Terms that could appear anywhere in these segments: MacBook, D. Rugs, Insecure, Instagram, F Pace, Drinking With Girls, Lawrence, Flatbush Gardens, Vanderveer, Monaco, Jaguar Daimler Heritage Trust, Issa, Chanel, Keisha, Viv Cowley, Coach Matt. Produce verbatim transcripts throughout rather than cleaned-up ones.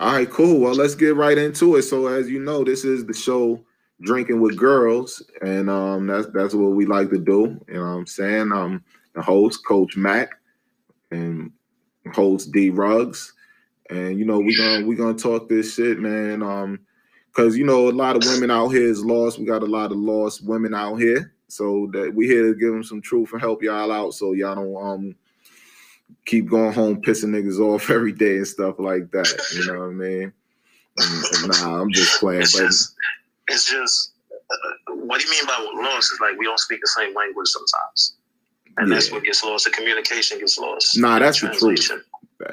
All right, cool. Well, let's get right into it. So as you know, this is the show Drinking With Girls, and um, that's that's what we like to do. You know what I'm saying? I'm the host, Coach Matt, and host D. Rugs. And, you know, we're going we gonna talk this shit, man, um, because, you know, a lot of women out here is lost. We got a lot of lost women out here. So that we here to give them some truth and help y'all out so y'all don't um keep going home pissing niggas off every day and stuff like that. You know what I mean? And, nah, I'm just playing. It's just, it's just uh, what do you mean by what Lawrence is like? We don't speak the same language sometimes. And yeah. That's what gets lost. The communication gets lost. Nah, that's the truth.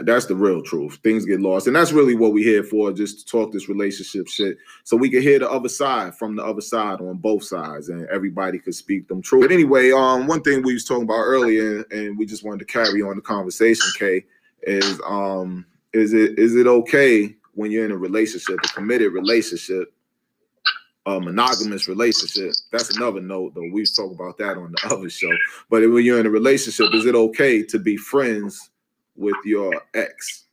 That's the real truth. Things get lost. And that's really what we're here for, just to talk this relationship shit. So we can hear the other side from the other side on both sides, and everybody could speak them true. But anyway, um, one thing we was talking about earlier, and we just wanted to carry on the conversation, Kay, is um is it is it okay when you're in a relationship, a committed relationship, a monogamous relationship? That's another note, though. We was talking about that on the other show. But when you're in a relationship, is it okay to be friends with your ex?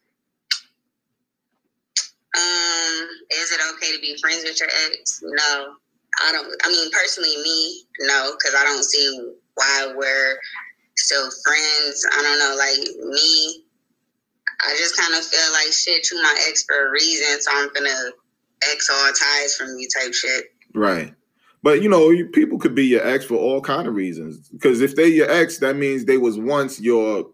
Um, is it okay to be friends with your ex? No, I don't. I mean, personally, me, no, because I don't see why we're still friends. I don't know, like me, I just kind of feel like shit. You my ex for a reason, so I'm gonna ex all ties from you, type shit. Right, but you know, you, people could be your ex for all kind of reasons. Because if they your ex, that means they was once your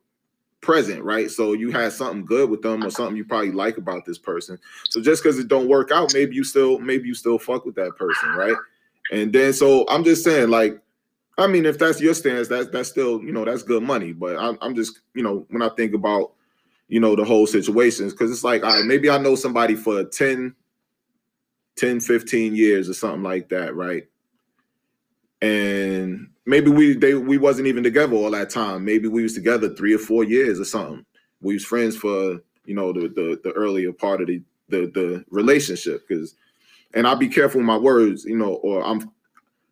present, right? So you had something good with them or something you probably like about this person. So just because it don't work out, maybe you still maybe you still fuck with that person, right? And then so I'm just saying, like, I mean, if that's your stance, that's that's still, you know, that's good money. But I'm, I'm just, you know, when I think about, you know, the whole situations, because it's like, all right, maybe I know somebody for ten, ten, fifteen years or something like that, right? And maybe we they we wasn't even together all that time. Maybe we was together three or four years or something. We was friends for, you know, the the, the earlier part of the the, the relationship. Because, and I'll be careful with my words, you know, or I'm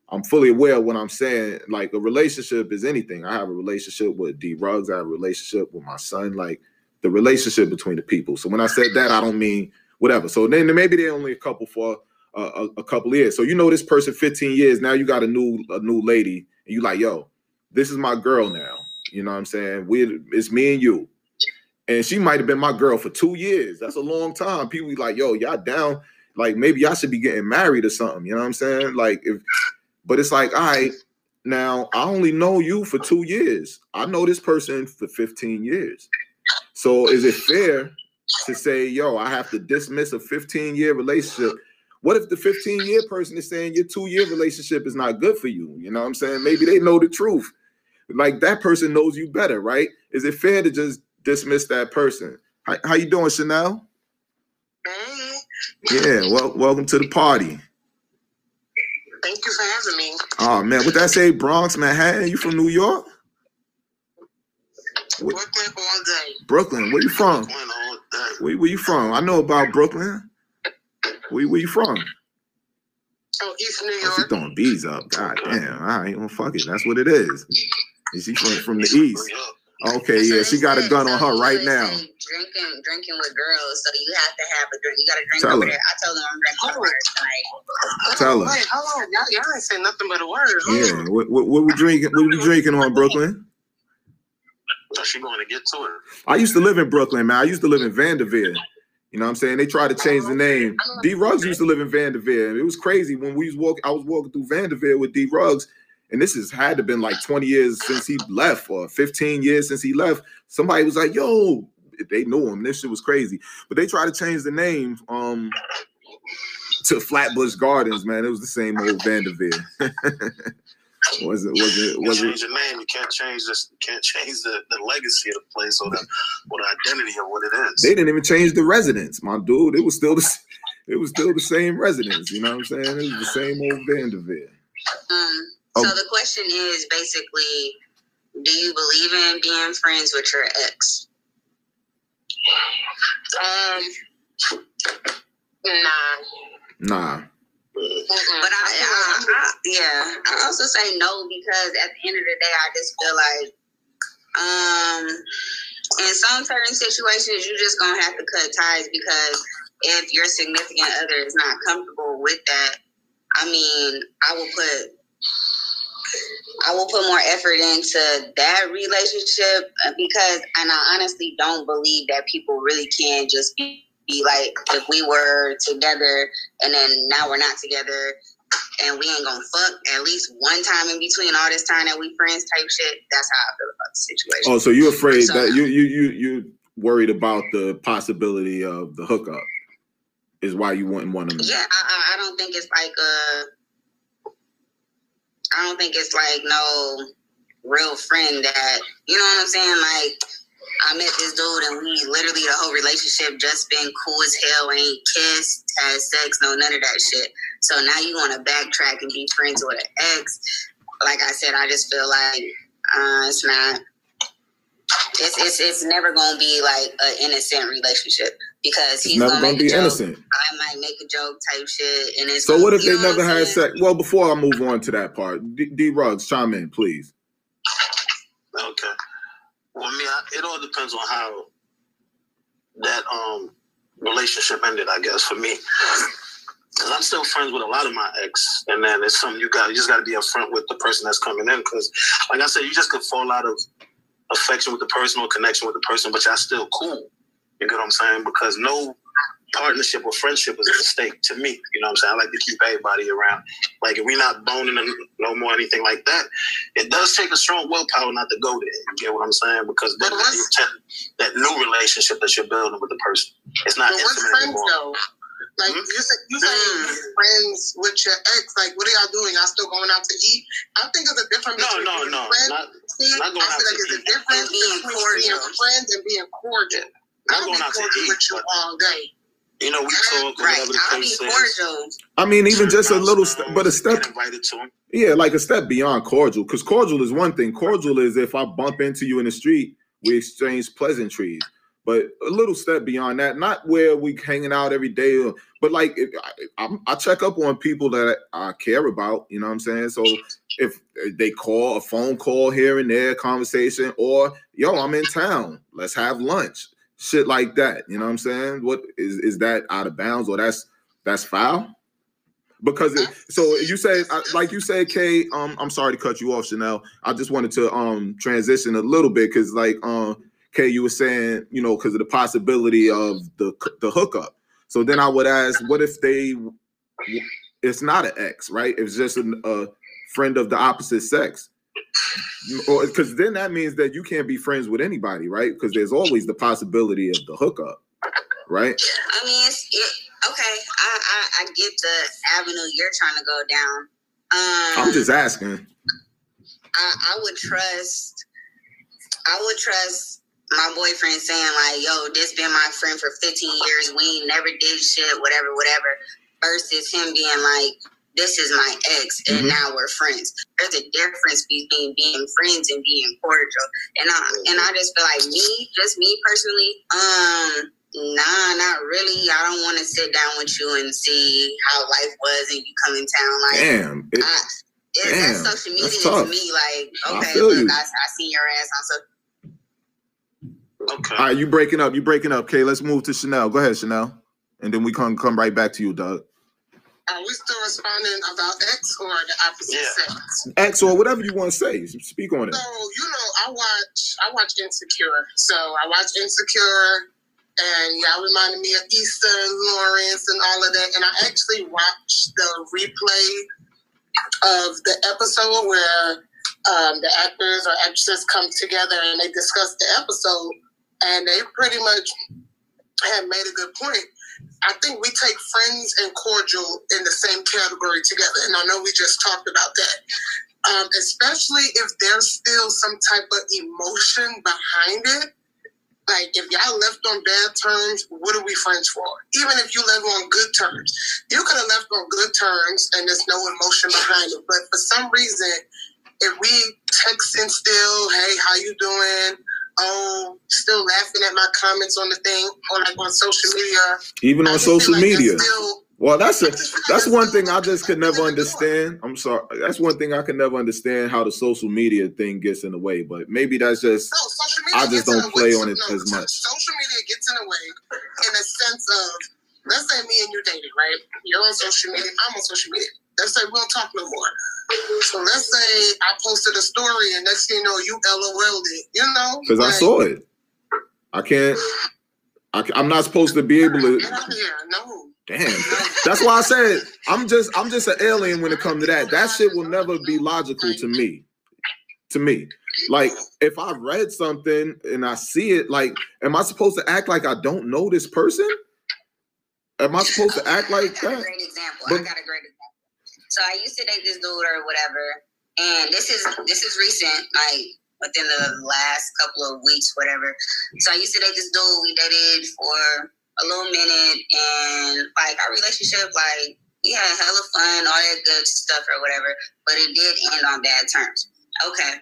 I'm fully aware of what I'm saying. Like, a relationship is anything. I have a relationship with D. Rugs. I have a relationship with my son. Like, the relationship between the people. So when I said that, I don't mean whatever. So then maybe they're only a couple for a, a, a couple years. So you know this person fifteen years. Now you got a new a new lady. You like, yo, this is my girl now. You know what I'm saying? We, it's me and you. And she might have been my girl for two years. That's a long time. People be like, yo, y'all down. Like, maybe y'all should be getting married or something. You know what I'm saying? Like, if, but it's like, all right, now I only know you for two years. I know this person for fifteen years. So is it fair to say, yo, I have to dismiss a fifteen-year relationship? What if the fifteen-year person is saying your two-year relationship is not good for you? You know what I'm saying? Maybe they know the truth. Like, that person knows you better, right? Is it fair to just dismiss that person? How, how you doing, Chanel? Hey. Yeah, well, welcome to the party. Thank you for having me. Oh, man, what that say? Bronx, Manhattan? You from New York? Brooklyn all day. Brooklyn, where you from? Brooklyn all day. Where, where you from? I know about Brooklyn. Where, where you from? Oh, East New York. Oh, she's throwing bees up. God damn. All right. Well, fuck it. That's what it is. Is she from, from the East? Okay, yeah. She got a gun on her right now. Drinking, drinking with girls, so you have to have a drink. You got to drink over there. I told them I'm drinking first tonight. Tell her. Wait, hold on. Y'all ain't saying nothing but a word. Yeah. What, what, what we drinking? What we drinking on, Brooklyn? She going to get to it. I used to live in Brooklyn, man. I used to live in Vanderveer. You know what I'm saying? They tried to change the name. D. Rugs used to live in Vanderveer. And it was crazy. When we was walking, I was walking through Vanderveer with D. Rugs, and this has had to been like twenty years since he left, or fifteen years since he left. Somebody was like, yo, they knew him. This shit was crazy. But they tried to change the name um, to Flatbush Gardens, man. It was the same old Vanderveer. Was it? Was it? Was you it? Change your name. You can't change this. You can't change the, the legacy of the place or the or the identity of what it is. They didn't even change the residence, my dude. It was still the it was still the same residence. You know what I'm saying? It was the same old Vanderveer. Um. So oh. The question is basically, do you believe in being friends with your ex? Um. Nah. Nah. Mm-hmm. But I, I, I, yeah, I also say no, because at the end of the day, I just feel like, um, in some certain situations, you just gonna have to cut ties because if your significant other is not comfortable with that, I mean, I will put I will put more effort into that relationship, because, and I honestly don't believe that people really can just be, be like, if we were together and then now we're not together and we ain't gonna fuck at least one time in between all this time that we friends type shit. That's how I feel about the situation. Oh, so you're afraid so, that you you you you worried about the possibility of the hookup is why you wouldn't want to. Yeah, I, I don't think it's like a. I don't think it's like no real friend that, you know what I'm saying? Like, I met this dude and we literally the whole relationship just been cool as hell, ain't kissed, had sex, no none of that shit. So now you want to backtrack and be friends with an ex. Like I said, I just feel like uh, it's not, it's, it's it's never going to be like an innocent relationship, because he's never going to be innocent. I might make a joke type shit. And it's so what if they never had sex? Well, before I move on to that part, D. Rugs, chime in, please. Okay. Well, me, I, it all depends on how that um, relationship ended, I guess, for me. Because I'm still friends with a lot of my ex, and then it's something you got. You just got to be upfront with the person that's coming in, because, like I said, you just could fall out of affection with the person or connection with the person, but y'all still cool. You get what I'm saying? Because no partnership or friendship is a mistake to me. You know what I'm saying? I like to keep everybody around. Like, if we're not boning no more, anything like that, it does take a strong willpower not to go there. You get what I'm saying? Because then that new relationship that you're building with the person, it's not intimate anymore. Like, mm-hmm. you say, you say mm. friends with your ex, like, what are y'all doing? Y'all still going out to eat? I think there's a difference between no, no, no, friends. Not, not going I feel like there's a difference between being friends and being cordial. Not going out to eat with you all day. You know, we talk, right. whatever the case is. I mean, even just a little, st- but a step. Invited to him. Yeah, like a step beyond cordial, because cordial is one thing. Cordial is if I bump into you in the street, we exchange pleasantries. But a little step beyond that, not where we hanging out every day, or, but like if I, I, I check up on people that I care about, you know what I'm saying? So if they call, a phone call here and there, conversation, or, yo, I'm in town, let's have lunch, shit like that, you know what I'm saying? What is, is that out of bounds, or that's that's foul? Because it, so you said, like you said, Kay, um, I'm sorry to cut you off, Chanel. I just wanted to um transition a little bit, because like um. Kay, you were saying, you know, because of the possibility of the the hookup. So then I would ask, what if they, it's not an ex, right? It's just an, a friend of the opposite sex. Because then that means that you can't be friends with anybody, right? Because there's always the possibility of the hookup, right? I mean, it's, it, okay, I, I, I get the avenue you're trying to go down. Um, I'm just asking. I, I would trust, I would trust, my boyfriend saying like, yo, this been my friend for fifteen years. We never did shit, whatever, whatever. Versus him being like, this is my ex and mm-hmm. now we're friends. There's a difference between being friends and being cordial. And I, and I just feel like me, just me personally, um, nah, not really. I don't want to sit down with you and see how life was and you come in town. Like, damn, it, I, it, damn that's social media that's to me. Like, okay, I look, I, I seen your ass on social. Okay. All right, you breaking up. You breaking up. Okay, let's move to Chanel. Go ahead, Chanel, and then we can come right back to you, Doug. Are we still responding about X or the opposite yeah. sex? X or whatever you want to say. Speak on it. So you know, I watch. I watch Insecure. So I watch Insecure, and y'all reminded me of Issa and Lawrence and all of that. And I actually watched the replay of the episode where um, the actors or actresses come together and they discuss the episode. And they pretty much have made a good point. I think we take friends and cordial in the same category together. And I know we just talked about that. Um, especially if there's still some type of emotion behind it. Like, if y'all left on bad terms, what are we friends for? Even if you left on good terms. You could have left on good terms and there's no emotion behind it. But for some reason, if we texting still, hey, how you doing? Oh, still laughing at my comments on the thing, or like on social media. Even on social like media. Still, well, that's a that's one thing I just could never understand. I'm sorry. That's one thing I could never understand, how the social media thing gets in the way. But maybe that's just no, social media I just don't play on it as much. Social media gets in the way in a sense of let's say me and you dated, right? You're on social media, I'm on social media. Let's say we don't talk no more. So let's say I posted a story and next thing you know, you LOL'd it, you know? Because like, I saw it. I can't, I, I'm not supposed to be able to. Get out of here, no. Damn. That's why I said, I'm just, I'm just an alien when it comes to that. That shit will never be logical to me. To me. Like, if I read something and I see it, like, am I supposed to act like I don't know this person? Am I supposed to act like that? I got a great example. But, I got a great example. So I used to date this dude or whatever, and this is this is recent, like within the last couple of weeks, whatever. So I used to date this dude. We dated for a little minute, and like our relationship, like we had hella fun, all that good stuff or whatever. But it did end on bad terms. Okay,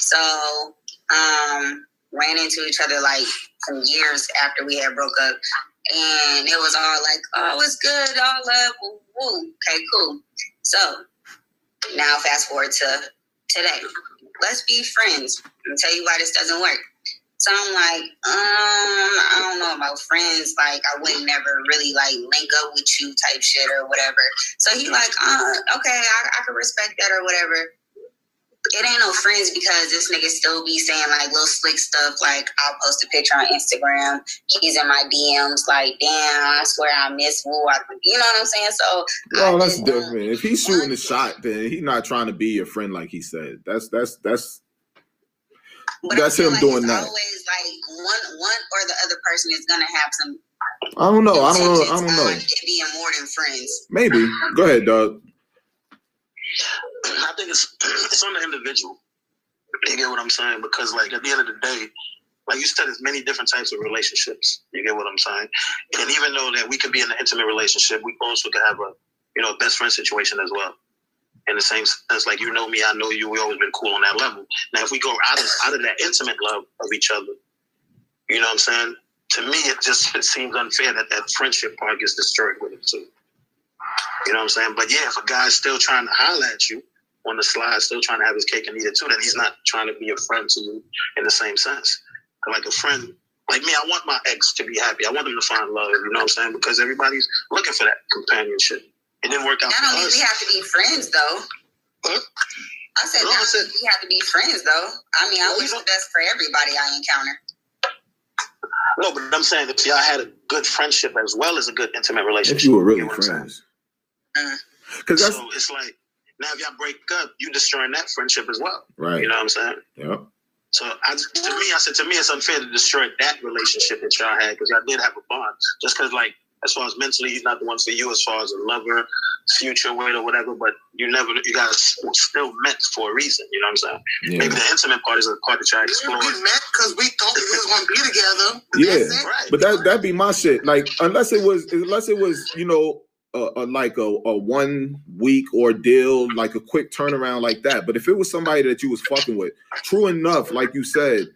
so um, ran into each other like some years after we had broke up. And it was all like, oh, it's good, all love, woo, woo. Okay, cool. So now fast forward to today. Let's be friends. I'll tell you why this doesn't work. So I'm like, um, I don't know about friends. Like, I would never really, like, link up with you type shit or whatever. So he like, uh, okay, I, I can respect that or whatever. It ain't no friends because this nigga still be saying, like, little slick stuff. Like, I'll post a picture on Instagram. He's in my D Ms. Like, damn, I swear I miss Woo. I, you know what I'm saying? So, no, that's just, different. Um, if he's shooting the shot, then he's not trying to be your friend like he said. That's, that's, that's, but that's him like doing that. Always, like, one, one or the other person is going to have some. I don't know. I don't know. I don't know. Being more than friends. Maybe. Go ahead, dog. I think it's it's on the individual. You get what I'm saying? Because, like, at the end of the day, like you said, there's many different types of relationships. You get what I'm saying? And even though that we could be in an intimate relationship, we also could have a, you know, best friend situation as well. In the same sense, like, you know me, I know you, we always been cool on that level. Now, if we go out of, out of that intimate love of each other, you know what I'm saying? To me, it just it seems unfair that that friendship part gets destroyed with it, too. You know what I'm saying? But yeah, if a guy's still trying to holler at you on the slide, still trying to have his cake and eat it too, then he's not trying to be a friend to you in the same sense. Like a friend, like me, I want my ex to be happy. I want them to find love, you know what I'm saying? Because everybody's looking for that companionship. It didn't work out. That don't mean we have to be friends, though. Huh? I said, no, that I said, we have to be friends, though. I mean, I wish the best for everybody I encounter. No, but I'm saying that y'all had a good friendship as well as a good intimate relationship. If you were really you know friends. Because so it's like now if y'all break up, you destroying that friendship as well, right? You know what I'm saying? Yeah. So I, to me, I said to me, it's unfair to destroy that relationship that y'all had because y'all did have a bond. Just because, like, as far as mentally, he's not the one for you as far as a lover, future weight or whatever. But you never, you guys were still met for a reason. You know what I'm saying? Yeah. Maybe the intimate part is the part that y'all explored. We met because we thought we was gonna be together. Yeah, right. But that that'd be my shit. Like unless it was, unless it was, you know. Uh, uh, like a, a one week ordeal, like a quick turnaround like that. But if it was somebody that you was fucking with, true enough, like you said,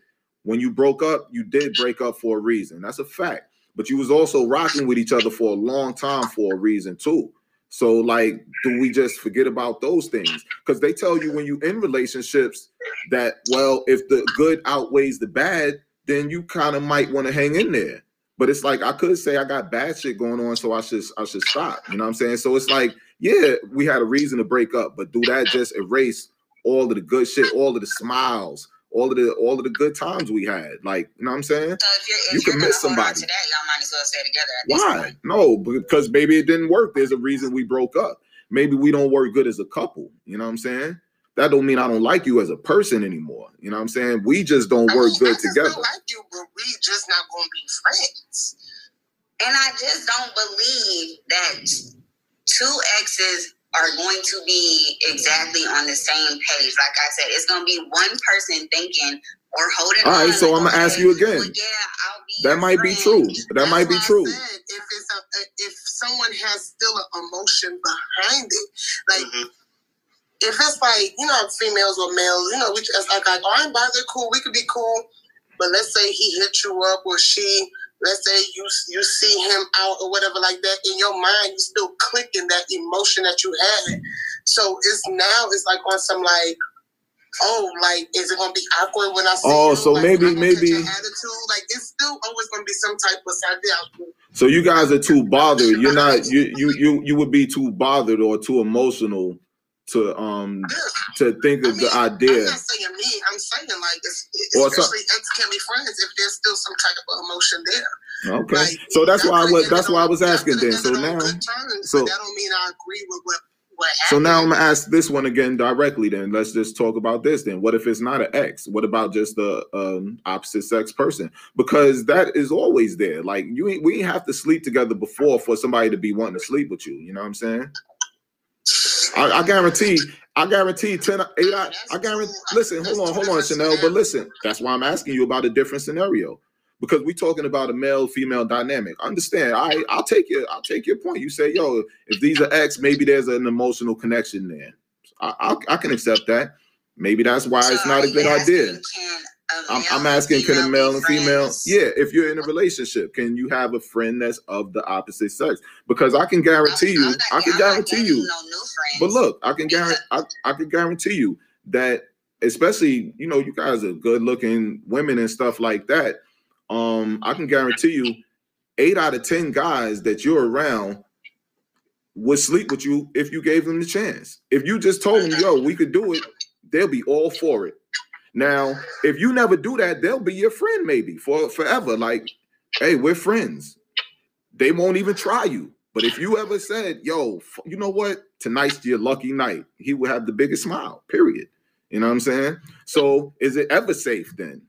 when you broke up, you did break up for a reason. That's a fact. But you was also rocking with each other for a long time for a reason too. So like, do we just forget about those things? Because they tell you when you in relationships that, well, if the good outweighs the bad, then you kind of might want to hang in there. But it's like I could say I got bad shit going on, so I should I should stop. You know what I'm saying? So it's like, yeah, we had a reason to break up, but do that just erase all of the good shit, all of the smiles, all of the all of the good times we had? Like, you know what I'm saying? So if you're, if you can you're miss somebody. Today, y'all might as well stay together. At this Why? Point. No, because maybe it didn't work. There's a reason we broke up. Maybe we don't work good as a couple. You know what I'm saying? That don't mean I don't like you as a person anymore. You know what I'm saying? We just don't work I mean, good I together. I like you, but we just not going to be friends. And I just don't believe that two exes are going to be exactly on the same page. Like I said, it's going to be one person thinking or holding on. All right, on, so like, I'm going to okay, ask you again. Well, yeah, I'll be that might friend. Be true. That That's might be true. Said, if, it's a, if someone has still an emotion behind it, like... Mm-hmm. If it's like, you know, females or males, you know, we just like, like oh, I'm by they're cool, we could be cool. But let's say he hit you up or she, let's say you you see him out or whatever like that. In your mind, you still clicking that emotion that you had. So it's now, it's like on some like, oh, like, is it going to be awkward when I say Oh, you? so like, maybe, I'm maybe. Your attitude? Like, it's still always going to be some type of side. So you guys are too bothered. You're not, you, you, you, you would be too bothered or too emotional to um to think of I mean, the idea. I'm not saying me. I'm saying like, it's, it's well, especially ex can be friends if there's still some type of emotion there. Okay, like, so that's why I was that's why I was asking then. So now, so that don't mean I agree with what what happened. So now I'm gonna ask this one again directly. Then let's just talk about this. Then what if it's not an ex? What about just the um, opposite sex person? Because that is always there. Like you, ain't, we ain't have to sleep together before for somebody to be wanting to sleep with you. You know what I'm saying? I, I guarantee, I guarantee ten, eight, I, I guarantee, listen, hold on, hold on, Chanel, but listen, that's why I'm asking you about a different scenario, because we're talking about a male-female dynamic. Understand, I, I'll take your, I'll take your point. You say, yo, if these are ex, maybe there's an emotional connection there. I, I, I can accept that. Maybe that's why it's not a good idea. I'm, I'm asking, can a male and female, yeah, if you're in a relationship, can you have a friend that's of the opposite sex? Because I can guarantee you, not, I can guarantee you, no but look, I can guarantee, I, I can guarantee you that, especially, you know, you guys are good looking women and stuff like that. Um, I can guarantee you eight out of ten guys that you're around would sleep with you if you gave them the chance. If you just told them, yo, we could do it, they'll be all for it. Now, if you never do that, they'll be your friend maybe for forever. Like, hey, we're friends. They won't even try you. But if you ever said, yo, you know what? Tonight's your lucky night. He will have the biggest smile, period. You know what I'm saying? So is it ever safe then?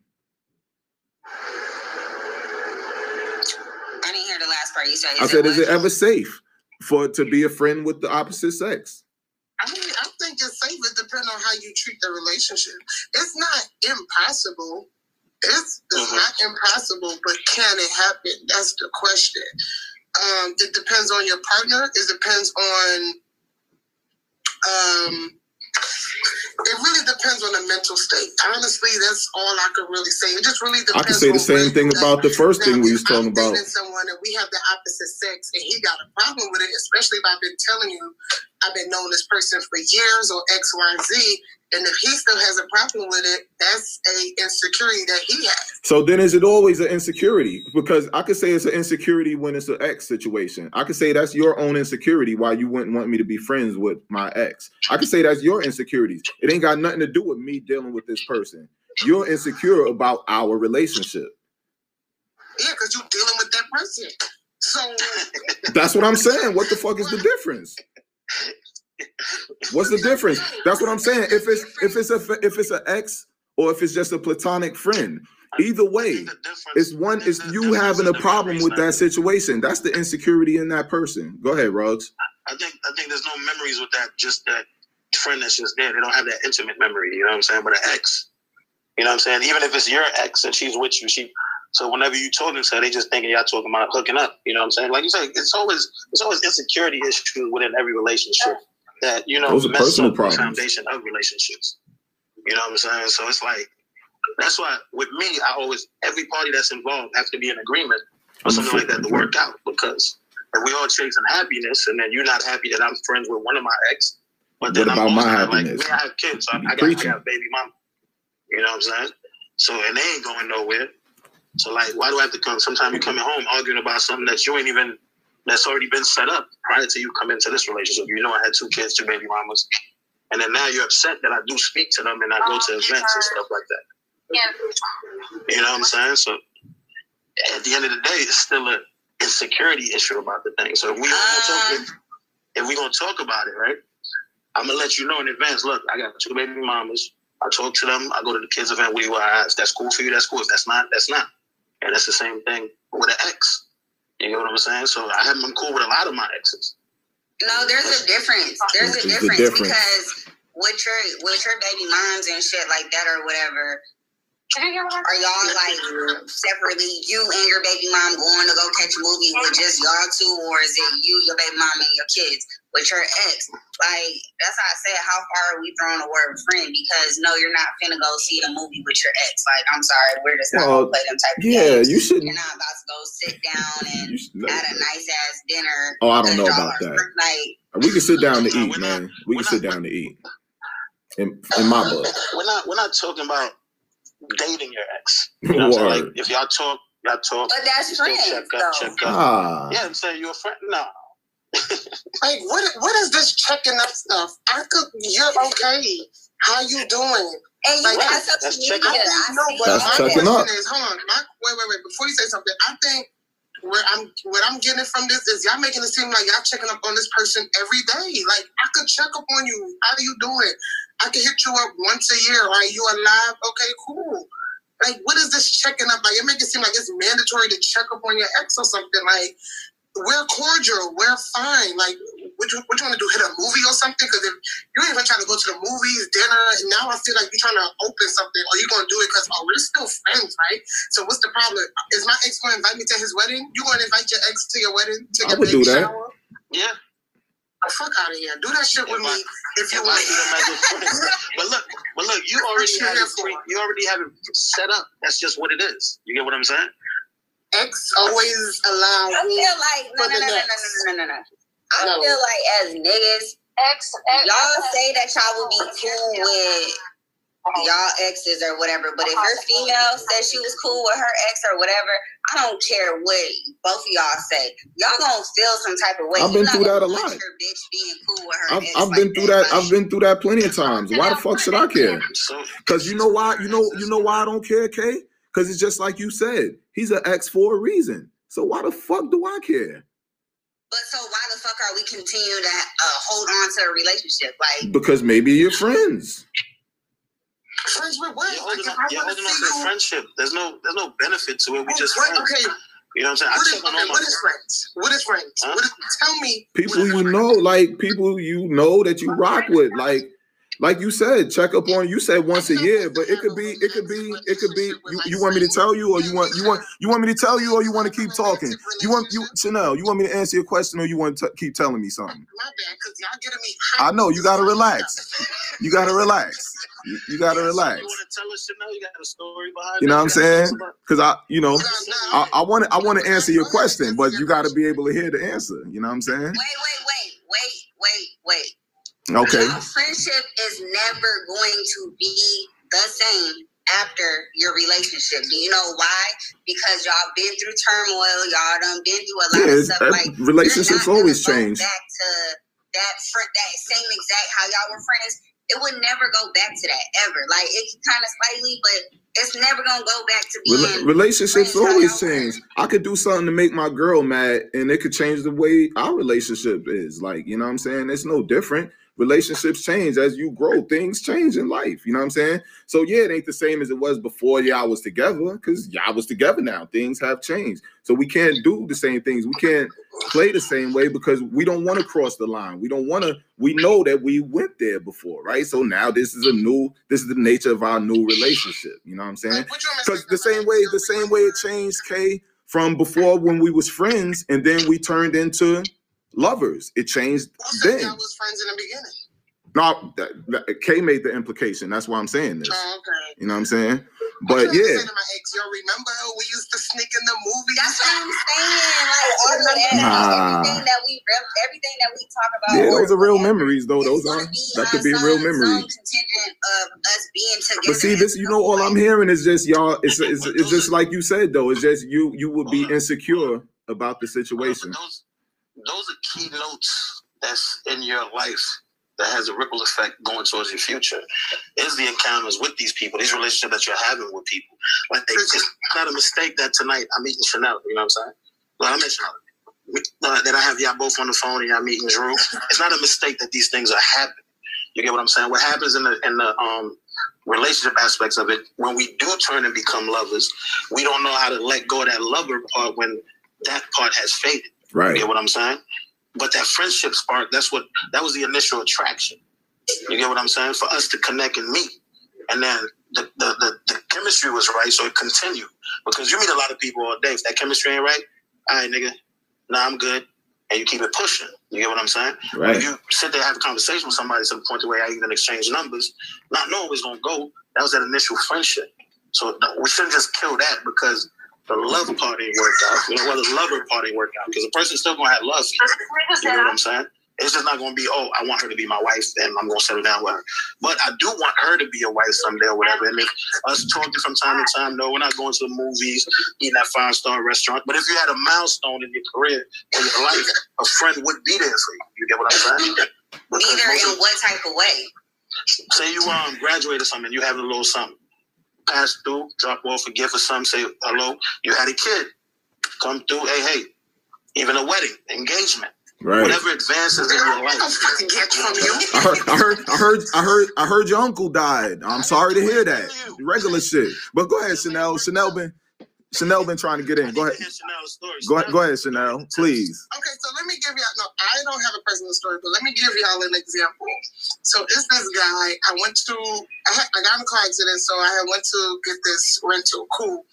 I didn't hear the last part you said. I said, is it ever safe for to be a friend with the opposite sex? I mean, I think it's safe. It depends on how you treat the relationship. It's not impossible. It's, it's not impossible, but can it happen? That's the question. Um, it depends on your partner. It depends on... Um, it really depends on the mental state. Honestly, that's all I could really say. It just really depends. I can say the same thing about the first thing we was talking about. If I'm dating someone and we have the opposite sex and he got a problem with it, especially if I've been telling you I've been knowing this person for years or X, Y, and Z, and if he still has a problem with it, that's a insecurity that he has. So then is it always an insecurity? Because I could say it's an insecurity when it's an ex situation. I could say that's your own insecurity why you wouldn't want me to be friends with my ex. I could say that's your insecurities. It ain't got nothing to do with me dealing with this person. You're insecure about our relationship. Yeah, because you're dealing with that person. So that's what I'm saying. What the fuck is the difference? What's the difference? That's what I'm saying. If it's if it's a if it's an ex or if it's just a platonic friend, either way, it's one. It's you having a problem with that situation. That's the insecurity in that person. Go ahead, Rugs. I think I think there's no memories with that. Just that friend that's just there. They don't have that intimate memory. You know what I'm saying? But an ex, you know what I'm saying? Even if it's your ex and she's with you, she. So whenever you told them so, they just thinking y'all talking about hooking up. You know what I'm saying? Like you said, it's always it's always insecurity issue within every relationship that, you know, those are personal problems. The foundation of relationships. You know what I'm saying? So it's like, that's why with me, I always, every party that's involved has to be in agreement or something like that to work out, because if we all chasing happiness and then you're not happy that I'm friends with one of my ex, but then what I'm also my like, man, I have kids, so I, I, got, I got baby mama. You know what I'm saying? So, and they ain't going nowhere. So, like, why do I have to come? Sometimes you're coming home arguing about something that you ain't even, that's already been set up prior to you coming into this relationship. You know, I had two kids, two baby mamas. And then now you're upset that I do speak to them and I go to events and stuff like that. Yeah. You know what I'm saying? So, at the end of the day, it's still an insecurity issue about the thing. So, if we're uh, going to talk about it, right, I'm going to let you know in advance, look, I got two baby mamas. I talk to them. I go to the kids event. We, well, I, if that's cool for you, that's cool. If that's not, that's not. And that's the same thing with an ex. You know what I'm saying? So I haven't been cool with a lot of my exes. No, there's a difference. There's a difference, the difference because with your with your baby moms and shit like that or whatever, are y'all like separately? You and your baby mom going to go catch a movie with just y'all two, or is it you, your baby mom, and your kids? With your ex, like that's how I said, how far are we throwing the word friend? Because no, you're not finna go see a movie with your ex. Like, I'm sorry, we're just not well, gonna play them type yeah, of games. You should. You're not about to go sit down and have a nice ass dinner. Oh, I don't know about that. Friend, like, we can sit down to eat, man. We can sit down to eat. in, in my book. We're not we're not talking about dating your ex. You know what I'm saying? Like if y'all talk, y'all talk. But that's friends, check up, though. Check up. Ah. Yeah, I'm saying you're a friend. No. Like what? What is this checking up stuff? I could. You're okay. How you doing? And you right. That's, that's checking up. I know, but that's my question up. Is, hold on. My, wait, wait, wait. Before you say something, I think where I'm, what I'm getting from this is y'all making it seem like y'all checking up on this person every day. Like I could check up on you. How do you doing? I could hit you up once a year. Are you alive? Okay, cool. Like what is this checking up? Like it makes it seem like it's mandatory to check up on your ex or something. Like we're cordial. We're fine. Like. What you, what you want to do, hit a movie or something? Because if you ain't even trying to go to the movies, dinner, and now I feel like you're trying to open something, or you're going to do it because, oh, we're still friends, right? So what's the problem? Is my ex going to invite me to his wedding? You going to invite your ex to your wedding? To your I would do that. Shower? Yeah. The fuck out of here. Do that shit if with I, me if you want to. But look, but look, you already, have it, free, you already have it set up. That's just what it is. You get what I'm saying? Ex always allow I feel like, no, no, no, no, no, no, no, no, no. I no. feel like as niggas, ex, ex, y'all say that y'all will be cool with y'all exes or whatever, but if your female says she was cool with her ex or whatever, I don't care what both of y'all say. Y'all gonna feel some type of way. I've been through that a lot. Bitch being cool with her I've, ex I've like been through that. I've been through that plenty of times. Why the fuck should I care? Because you know why? You know you know why I don't care, Kay? Because it's just like you said. He's an ex for a reason. So why the fuck do I care? But so why the fuck are we continuing to uh, hold on to a relationship? Like because maybe you're friends. Friends with what? You're holding, like on, you're holding on to the friendship. There's no, there's no benefit to it. We just what, friends. Okay. You know what I'm saying? What, I is, okay, what is friends? What is friends? Huh? What is, tell me. People you know, like people you know that you rock with, like. Like you said, check up on you said once a year, but it could be, it could be, it could be. You, you want me to tell you, or you want you want you want me to tell you, or you want to keep talking. You want you Chanel, you want me to answer your question, or you want to keep telling me something. My bad, cause y'all getting me. I know you gotta relax. You gotta relax. You, you gotta relax. You want to tell us, Chanel? You got a story behind. You know what I'm saying? Cause I, you know, I, I want I want to answer your question, but you gotta be able to hear the answer. You know what I'm saying? Wait, wait, wait, wait, wait, wait. Okay. Your friendship is never going to be the same after your relationship. Do you know why? Because y'all been through turmoil. Y'all done been through a lot yeah, of stuff. Like relationships always change. Back to that friend, that same exact how y'all were friends. It would never go back to that ever. Like it kind of slightly, but it's never gonna go back to being. Rel relationships always change. I could do something to make my girl mad, and it could change the way our relationship is. Like you know what I'm saying? It's no different. Relationships change as you grow. Things change in life. You know what I'm saying? So yeah, it ain't the same as it was before y'all was together because y'all was together now. Things have changed. So we can't do the same things. We can't play the same way because we don't want to cross the line. We don't want to, we know that we went there before, right? So now this is a new, this is the nature of our new relationship. You know what I'm saying? Because the same way, the same way it changed, Kay, from before when we was friends and then we turned into lovers. It changed then. Y'all was friends in the beginning. No, that, that, Kay made the implication. That's why I'm saying this. Oh, okay. You know what I'm saying? But I'm yeah. To my ex, y'all remember we used to sneak in the movie? That's what I'm saying. Like all that, nah. everything that we, everything that we talk about. Yeah, those are real memories, though. Those are that could be real memories. Contingent of us being together. But see, this, you know, all I'm hearing is just y'all. It's it's, it's just like you said, though. It's just you. You would be insecure about the situation. Those are key notes that's in your life that has a ripple effect going towards your future. Is the encounters with these people, these relationships that you're having with people. Like it's not a mistake that tonight I'm meeting Chanel. You know what I'm saying? Well, I met Chanel. That I have y'all both on the phone and y'all meeting Drew. It's not a mistake that these things are happening. You get what I'm saying? What happens in the in the um, relationship aspects of it when we do turn and become lovers, we don't know how to let go of that lover part when that part has faded. Right. You get what I'm saying? But that friendship spark, that's what, that was the initial attraction. You get what I'm saying? For us to connect and meet. And then the, the, the, the chemistry was right, so it continued. Because you meet a lot of people all day. If that chemistry ain't right, all right, nigga, nah, I'm good. And you keep it pushing. You get what I'm saying? Right. When you sit there and have a conversation with somebody to the point where you even exchange numbers, not knowing where it's going to go, that was that initial friendship. So we shouldn't just kill that because the love part ain't worked out. You know, well, the lover part ain't worked out because the person's still gonna have love for you. You know what I'm saying? It's just not going to be, oh, I want her to be my wife, and I'm going to settle down with her. But I do want her to be a wife someday or whatever. And if us talking from time to time, no, we're not going to the movies, eating at five-star restaurant. But if you had a milestone in your career or your life, a friend would be there for you. You get what I'm saying? Either in what type of way? Say you um graduate or something, you having a little something. Pass through, drop off a gift or something, say hello. You had a kid. Come through, hey, hey. Even a wedding, engagement. Right. Whatever advances in your life. I heard, I heard, I heard, I heard, I heard your uncle died. I'm sorry to hear that. Regular shit. But go ahead, Chanel. Chanel been, Chanel been trying to get in. Go ahead. Go ahead, go ahead, Chanel. Please. Okay, so let me give y'all. No, I don't have a personal story, but let me give y'all an example. So it's this guy. I went to. I, had, I got in a car accident, so I went to get this rental. Cool.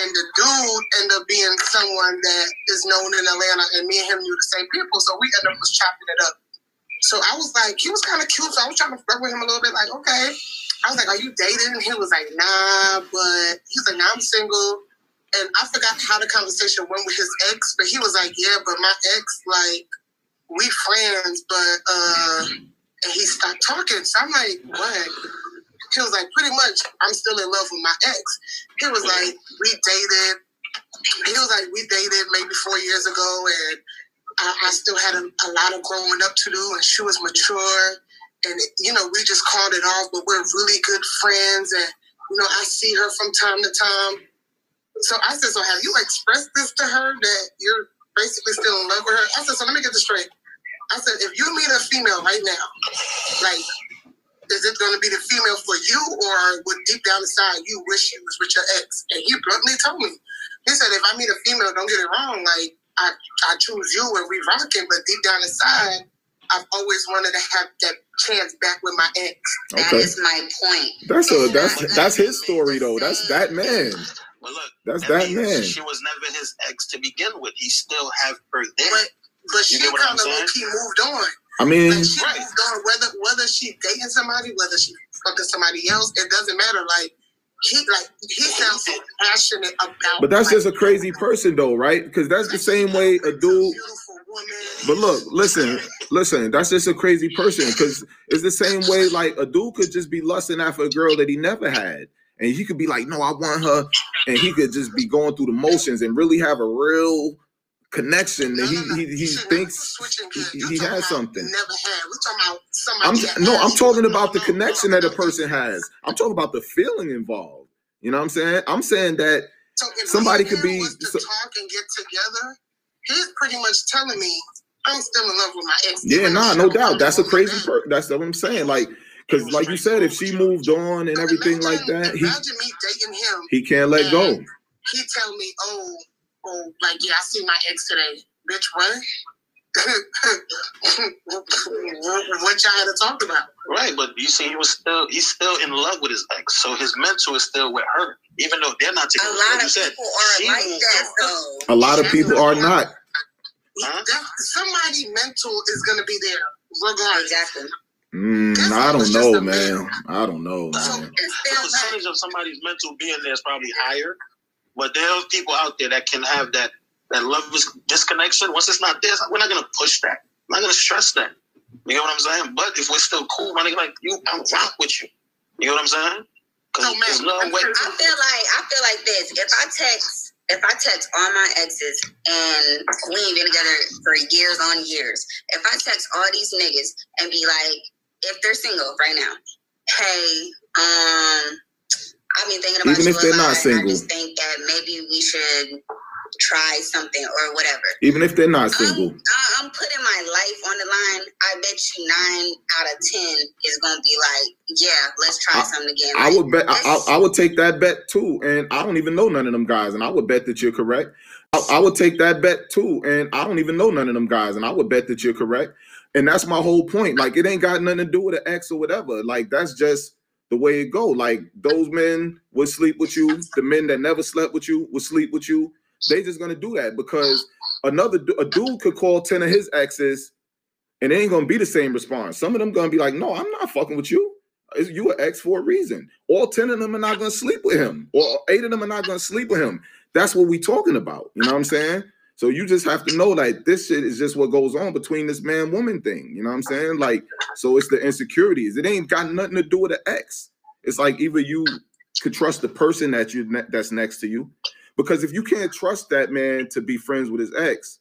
And the dude ended up being someone that is known in Atlanta, and me and him knew the same people, so we ended up just chopping it up. So I was like, he was kind of cute, so I was trying to flirt with him a little bit, like, okay. I was like, are you dating? And he was like, nah, but he's like, nah, I'm single. And I forgot how the conversation went with his ex, but he was like, yeah, but my ex, like, we friends, but, uh, and he stopped talking. So I'm like, what? He was like, pretty much, I'm still in love with my ex. He was like, we dated. He was like, we dated maybe four years ago, and I, I still had a, a lot of growing up to do, and she was mature, and, you know, we just called it off, but we're really good friends, and, you know, I see her from time to time. So I said, so have you expressed this to her, that you're basically still in love with her? I said, so let me get this straight. I said, if you meet a female right now, like, is it going to be the female for you, or would deep down inside you wish you was with your ex? And he bluntly told me, he said, if I meet a female, don't get it wrong, like, I, I choose you and we rocking, but deep down inside, I've always wanted to have that chance back with my ex. Okay. That is my point. That's a, that's that's his story, though. That's that man. Well, look, that's that, that man. She was never his ex to begin with. He still have her there. But, but you she kind of like he moved on. I mean, like she right. moved on, whether whether she dating somebody, whether she fucking somebody else, it doesn't matter. Like he, like he sounds so passionate about. But that's like, just a crazy person, though, right? Because that's the same way a dude. But look, listen, listen. That's just a crazy person, because it's the same way like a dude could just be lusting after a girl that he never had, and he could be like, no, I want her, and he could just be going through the motions and really have a real connection that no, he, no, he he shit, thinks he, he has something. Never had. We're talking about somebody I'm, no, I'm talking about the no, connection no, no, that a person has. I'm talking about the feeling involved. You know what I'm saying? I'm saying that so somebody could be was to so, talk and get together. He's pretty much telling me I'm still in love with my ex. Yeah, nah, no doubt. That's a crazy person. That's what I'm saying. Like, because like you said, if she moved on and everything imagine, like that, he me dating him, he can't let go. He tell me, oh. Oh, like, yeah, I see my ex today. Bitch, what? What y'all had to talk about? Right, but you see, he was still, he's still in love with his ex, so his mental is still with her, even though they're not together. A lot like of people said, are like that, though. A lot of people are not. Huh? Somebody mental is going to be there, regardless. Exactly. Mm, I don't know, man. man. I don't know, so man. The percentage of somebody's mental being there is probably higher. But there are people out there that can have that that love disconnection. Once it's not there, we're not going to push that. We're not going to stress that. You know what I'm saying? But if we're still cool, my nigga, like, you, I'm rock with you. You know what I'm saying? No, man, no I, way. I feel like I feel like this. If I text, if I text all my exes, and we ain't been together for years on years, if I text all these niggas and be like, if they're single right now, hey, um. I've been thinking about even if they're not single. I just think that maybe we should try something or whatever. Even if they're not single. I'm, I'm putting my life on the line. I bet you nine out of ten is going to be like, yeah, let's try I, something again. I like, would bet. I, I, I would take that bet too, and I don't even know none of them guys, and I would bet that you're correct. I, I would take that bet too, and I don't even know none of them guys, and I would bet that you're correct. And that's my whole point. Like, it ain't got nothing to do with an ex or whatever. Like, that's just the way it go. Like, those men would sleep with you. The men that never slept with you would sleep with you. They just gonna do that because another a dude could call ten of his exes, and it ain't gonna be the same response. Some of them gonna be like, "No, I'm not fucking with you. You an ex for a reason." All ten of them are not gonna sleep with him, or eight of them are not gonna sleep with him. That's what we talking about. You know what I'm saying? So you just have to know that this shit is just what goes on between this man woman thing. You know what I'm saying? Like, so it's the insecurities. It ain't got nothing to do with the ex. It's like either you could trust the person that you ne- that's next to you, because if you can't trust that man to be friends with his ex,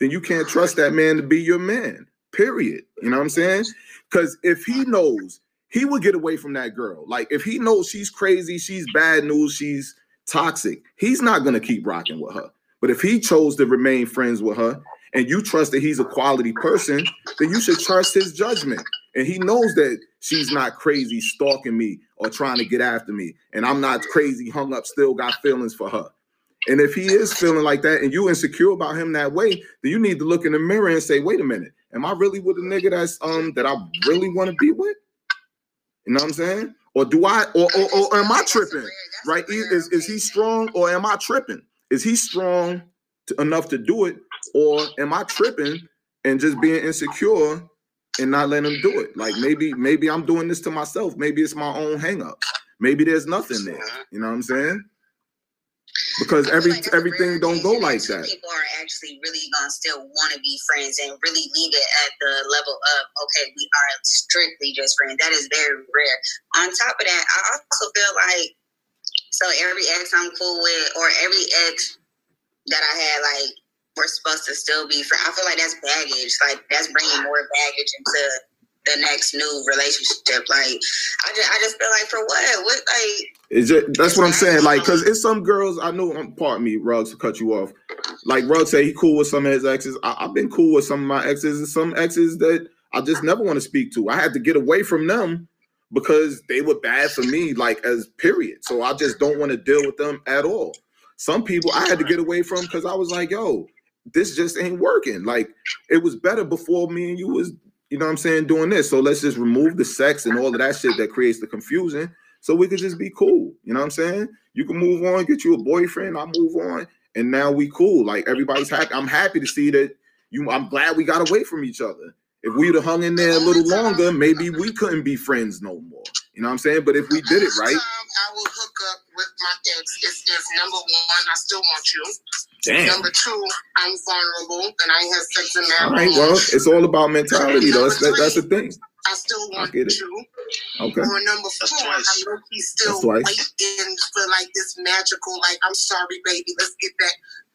then you can't trust that man to be your man. Period. You know what I'm saying? Because if he knows he would get away from that girl, like if he knows she's crazy, she's bad news, she's toxic, he's not gonna keep rocking with her. But if he chose to remain friends with her and you trust that he's a quality person, then you should trust his judgment. And he knows that she's not crazy stalking me or trying to get after me, and I'm not crazy, hung up, still got feelings for her. And if he is feeling like that and you insecure about him that way, then you need to look in the mirror and say, wait a minute, am I really with a nigga that's um that I really want to be with? You know what I'm saying? Or do I, or or, or am I tripping? Right? Is, is he strong or am I tripping? Is he strong to, enough to do it, or am I tripping and just being insecure and not letting him do it? Like maybe, maybe I'm doing this to myself. Maybe it's my own hang up. Maybe there's nothing there. You know what I'm saying? Because every like everything don't go like that. People are actually really gonna still want to be friends and really leave it at the level of okay, we are strictly just friends. That is very rare. On top of that, I also feel like so every ex I'm cool with, or every ex that I had, like we're supposed to still be friends. I feel like that's baggage. Like that's bringing more baggage into the next new relationship. Like I just, I just feel like for what? What like? It's just, that's what I'm saying. Like, cause it's some girls I know. Um, pardon me, Rugs, to cut you off. Like Rugs say, he cool with some of his exes. I, I've been cool with some of my exes, and some exes that I just never want to speak to. I had to get away from them because they were bad for me. Like, as period. So I just don't want to deal with them at all. Some people I had to get away from because I was like, yo, this just ain't working. Like, it was better before me and you was, you know what I'm saying, doing this. So let's just remove the sex and all of that shit that creates the confusion. So we could just be cool. You know what I'm saying? You can move on, get you a boyfriend. I move on. And now we cool. Like everybody's happy. I'm happy to see that you, I'm glad we got away from each other. If we'd have hung in there a little longer, maybe we couldn't be friends no more. You know what I'm saying? But if we did it right. I will hook up with my ex. It's, it's number one, I still want you. Damn. Number two, I'm vulnerable and I have sex in that. All right, well, it's all about mentality though. That's, that, that's the thing. I still want I you. Okay. Or number four, I'm low-key still waiting for like this magical, like, I'm sorry, baby, let's get that.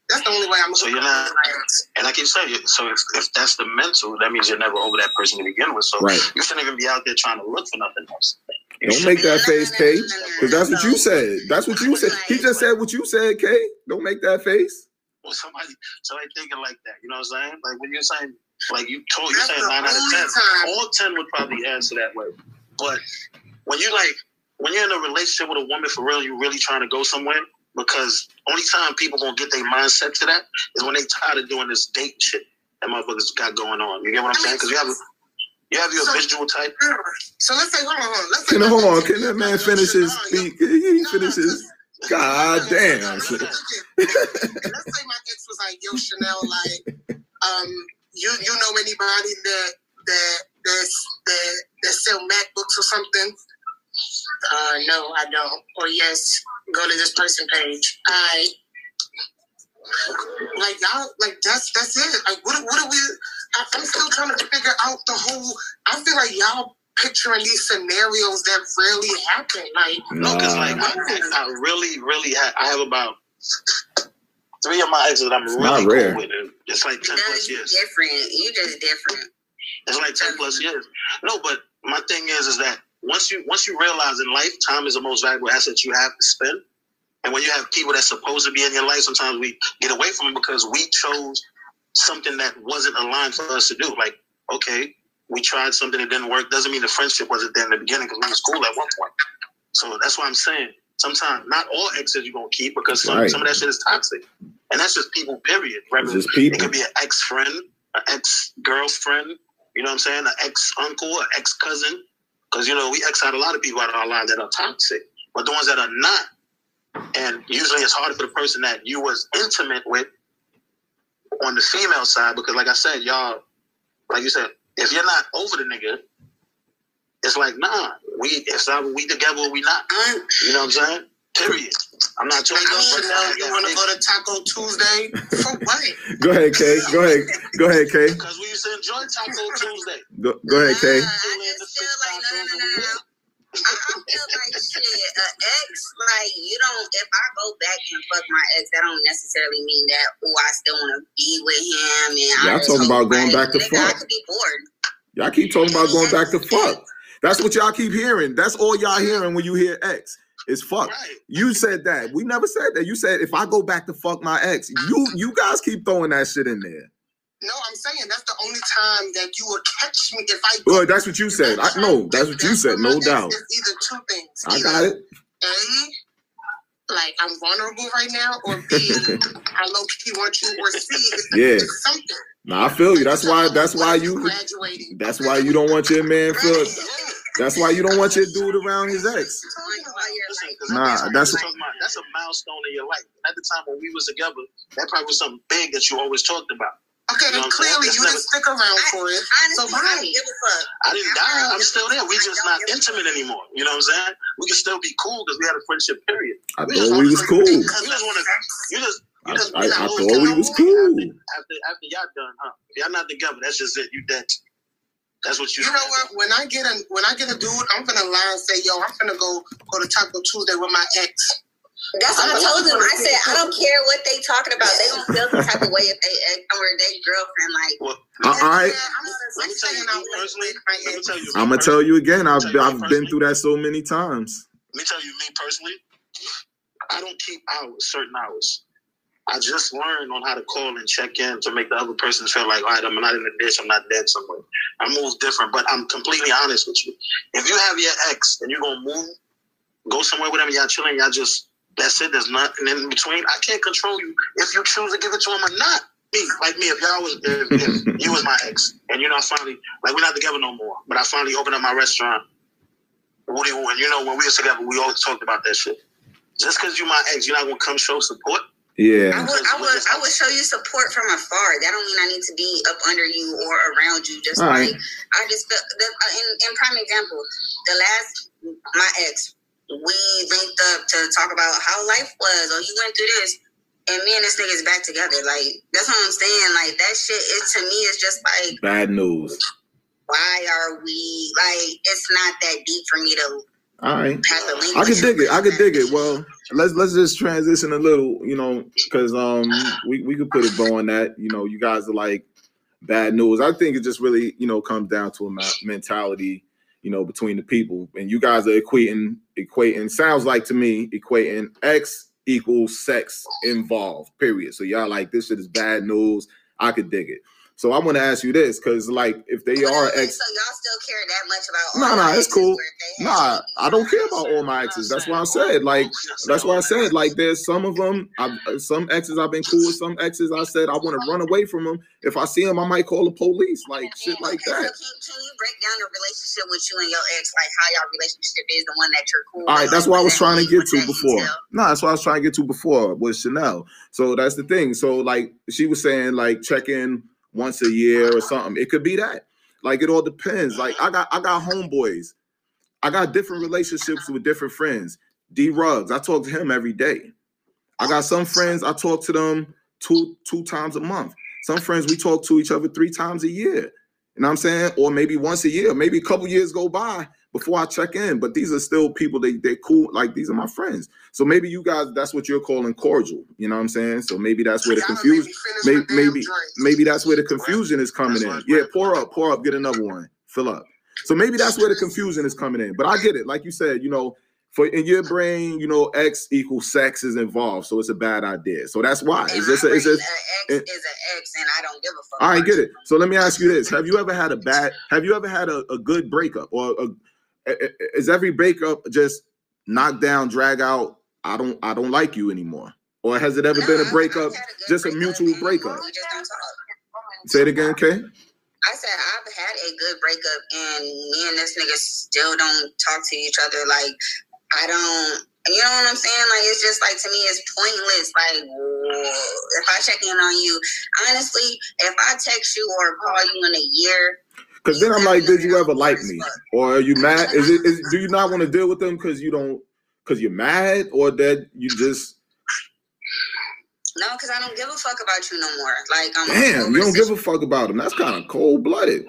That's the only way I'm so you're not, and like you said, so if, if that's the mental, that means you're never over that person to begin with. So right. You shouldn't even be out there trying to look for nothing else. You don't make that face, Kay, because that's what you said. That's what you said. He just said what you said, Kay. Don't make that face. Well, somebody, somebody thinking like that. You know what I'm saying? Like when you're saying, like you told, you're saying nine out of ten. Time. All ten would probably answer that way. But when you like, when you're in a relationship with a woman for real, you're really trying to go somewhere. Because only time people gonna get their mindset to that is when they tired of doing this date shit that motherfuckers got going on. You get what I'm saying? Because you have a, you have your so, visual type. So let's say, hold on, hold on. Let's say, can hold on, can that man finish his speak? He finishes. God damn. Let's say my ex was like, yo, Chanel, like, um, you you know anybody that that that that, that sell MacBooks or something? Uh, no, I don't. Or yes, go to this person page. I like y'all. Like that's that's it. Like what what are we? I, I'm still trying to figure out the whole. I feel like y'all picturing these scenarios that really happen. Like no, because like I, I really really ha- I have about three of my exes that I'm really cool with. It's like ten no, plus years. Different. You just different. It's like ten plus years. No, but my thing is is that. Once you once you realize in life, time is the most valuable asset you have to spend. And when you have people that's supposed to be in your life, sometimes we get away from it because we chose something that wasn't aligned for us to do. Like, okay, we tried something that didn't work. Doesn't mean the friendship wasn't there in the beginning because we was cool at one point. So that's why I'm saying sometimes not all exes you're going to keep because some, right. some of that shit is toxic. And that's just people, period. Right? Just people. It could be an ex-friend, an ex-girlfriend, you know what I'm saying, an ex-uncle, an ex-cousin. Because, you know, we X out a lot of people out of our lives that are toxic. But the ones that are not, and usually it's harder for the person that you was intimate with on the female side. Because, like I said, y'all, like you said, if you're not over the nigga, it's like, nah, we, it's not we together or we not. You know what I'm saying? Period. I'm not too good. Now you want to go to Taco Tuesday for what? Go ahead, Kay. Go ahead. Go ahead, Kay. Because we used to enjoy Taco Tuesday. Go, go ahead, Kay. Uh, I just feel like no, no, no, no. I don't feel like shit. An ex, like you don't. If I go back and fuck my ex, that don't necessarily mean that. Oh, I still want to be with him. And y'all I talking about going back to fuck? I could be bored. Y'all keep talking about going back to fuck. That's what y'all keep hearing. That's all y'all hearing when you hear ex is fuck. Right. You said that. We never said that. You said if I go back to fuck my ex, you you guys keep throwing that shit in there. No, I'm saying that's the only time that you will catch me if I. Well, that's what you said. I no, that's what you said. No doubt. It's either two things. I got it. A, like I'm vulnerable right now, or B, I low key want you, or C, it's yeah, something. No, I feel you. That's why. That's why you. That's why you don't want your man feel. That's why you don't want your dude around his ex. Nah, that's a, that's a milestone in your life. At the time when we was together, that probably was something big that you always talked about. Okay, you know, then clearly you never, didn't stick around I, for it. Honestly, so why? I didn't give a fuck. I didn't die. I'm still there. We just not intimate anymore. You know what I'm saying? We can still be cool because we had a friendship period. I we thought we was cool. You just want to. You just. You just. I, I, I thought we was cool. After, after, after y'all done, huh? Y'all not together. That's just it. You dead. That's what you. You know what? When I get a when I get a dude, I'm gonna lie and say, "Yo, I'm gonna go go to Taco Tuesday with my ex." That's what I told them. I said, I don't care what they talking about. They don't feel the type of way if they ex or their girlfriend. Like, well, all right. I'm going to tell you again. I've, tell you I've been through that so many times. Let me tell you, me personally, I don't keep hours, certain hours. I just learned on how to call and check in to make the other person feel like, all right, I'm not in the ditch. I'm not dead somewhere. I move different, but I'm completely honest with you. If you have your ex and you're going to move, go somewhere with them, y'all chilling, y'all just... That's it. There's nothing in between. I can't control you if you choose to give it to him or not. Me, like me, if y'all was, if, if you was my ex, and you know, I finally, like, we're not together no more, but I finally opened up my restaurant. What do you want? You know, when we was together, we always talked about that shit. Just because you my ex, you're not gonna come show support. Yeah, I would, I would, I would show you support from afar. That don't mean I need to be up under you or around you. Just right. Like I just, the, the, in, in prime example, the last my ex. We linked up to talk about how life was, or you went through this, and me and this nigga's back together. Like, that's what I'm saying. Like, that shit is, to me, is just like bad news. Why are we like? It's not that deep for me to. All right, have to link I can dig it. I can dig it. Well, let's let's just transition a little, you know, because um we we could put a bow on that. You know, you guys are like bad news. I think it just really, you know, comes down to a mentality. You know, between the people, and you guys are equating, equating, sounds like to me, equating X equals sex involved, period. So y'all like, this shit is bad news. I could dig it. So I want to ask you this, because like, if they well, are okay, ex. So y'all still care that much about all nah, nah, it's cool. Nah, I don't care about all my exes. That's why I said, like, that's why I said, like, there's some of them, I've, some exes I've been cool with, some exes I said I want to run away from them. If I see them, I might call the police, like, okay, shit like okay, that. So can, can you break down the relationship with you and your ex, like how y'all relationship is, the one that you're cool with? All right, that's what I was trying to get to before. No, that's what I was trying to get to before with Chanel. So that's the thing. So, like, she was saying, like, check in once a year or something. It could be that. Like, it all depends. Like, I got I got homeboys. I got different relationships with different friends. D. Rugs, I talk to him every day. I got some friends, I talk to them two, two times a month. Some friends, we talk to each other three times a year. You know what I'm saying? Or maybe once a year. Maybe a couple years go by before I check in. But these are still people, they, they're cool. Like, these are my friends. So maybe you guys, that's what you're calling cordial. You know what I'm saying? So maybe that's where the confusion, maybe maybe, maybe that's where the confusion is coming in. Yeah, pour up, pour up, get another one. Fill up. So maybe that's where the confusion is coming in. But I get it. Like you said, you know, for in your brain, you know, X equals sex is involved. So it's a bad idea. So that's why. Is this a, is this, an X is an X and I don't give a fuck. All right, get it. So let me ask you this. Have you ever had a bad, have you ever had a, a good breakup or a, is every breakup just knock down, drag out? I don't, I don't like you anymore. Or has it ever no, been a breakup, a just breakup a mutual breakup? Just don't talk. Say it again, Kay. I said I've had a good breakup, and me and this nigga still don't talk to each other. Like I don't, you know what I'm saying? Like it's just like to me, it's pointless. Like if I check in on you, honestly, if I text you or call you in a year. Because then I'm like, did you ever like me? Or are you mad? Is it? Is, do you not want to deal with them because you don't because you're mad or that you just... No, because I don't give a fuck about you no more. Like, I'm Damn, you don't give a fuck about him. That's kind of cold-blooded.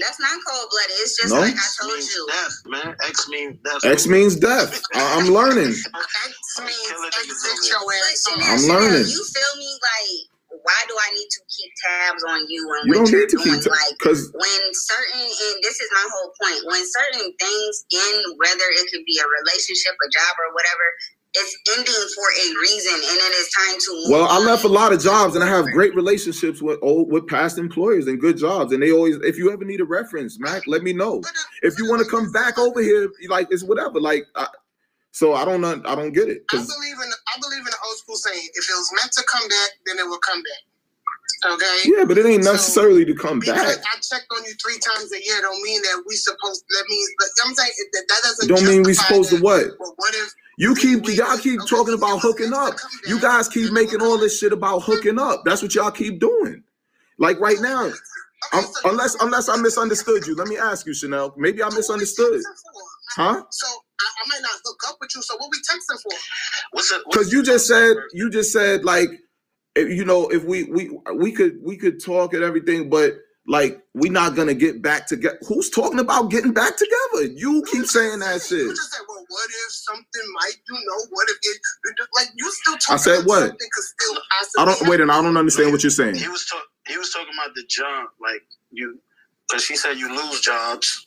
That's not cold-blooded. It's just no? like I told X you. Death, man. X means death. X means death. I'm learning. X means exit your ass. I'm learning. You feel me? Like... Why do I need to keep tabs on you when you what don't you're need to doing? Keep like when certain, and this is my whole point, when certain things end, whether it could be a relationship, a job, or whatever, it's ending for a reason, and it is time to move Well, on. I left a lot of jobs, and I have great relationships with old, with past employers and good jobs, and they always, if you ever need a reference, Mac, let me know. If you want to come back over here, like, it's whatever, like, I, so I don't, I don't get it. I believe in the, I believe in the old school saying, if it was meant to come back, then it will come back. Okay. Yeah, but it ain't necessarily so, to come because back. I checked on you three times a year. Don't mean that we supposed. That means. But I'm saying that, that doesn't. Don't mean we supposed that, to what? Well, what if you keep we, y'all keep okay, talking about hooking up? You guys keep making all this shit about hooking up. That's what y'all keep doing. Like right now, okay, so unless unless I misunderstood you. Let me ask you, Chanel. Maybe I misunderstood. Huh? So. I, I might not hook up with you. So what we texting for? Because you just said you just said like, if, you know, if we we we could we could talk and everything, but like we not gonna get back together. Who's talking about getting back together? You keep saying that shit. You just said, well, what if something might? You know, what if it? Like you still talking? I said what? Something could still I don't wait, and I don't understand like, what you're saying. He was talking. He was talking about the job, like you, because she said you lose jobs.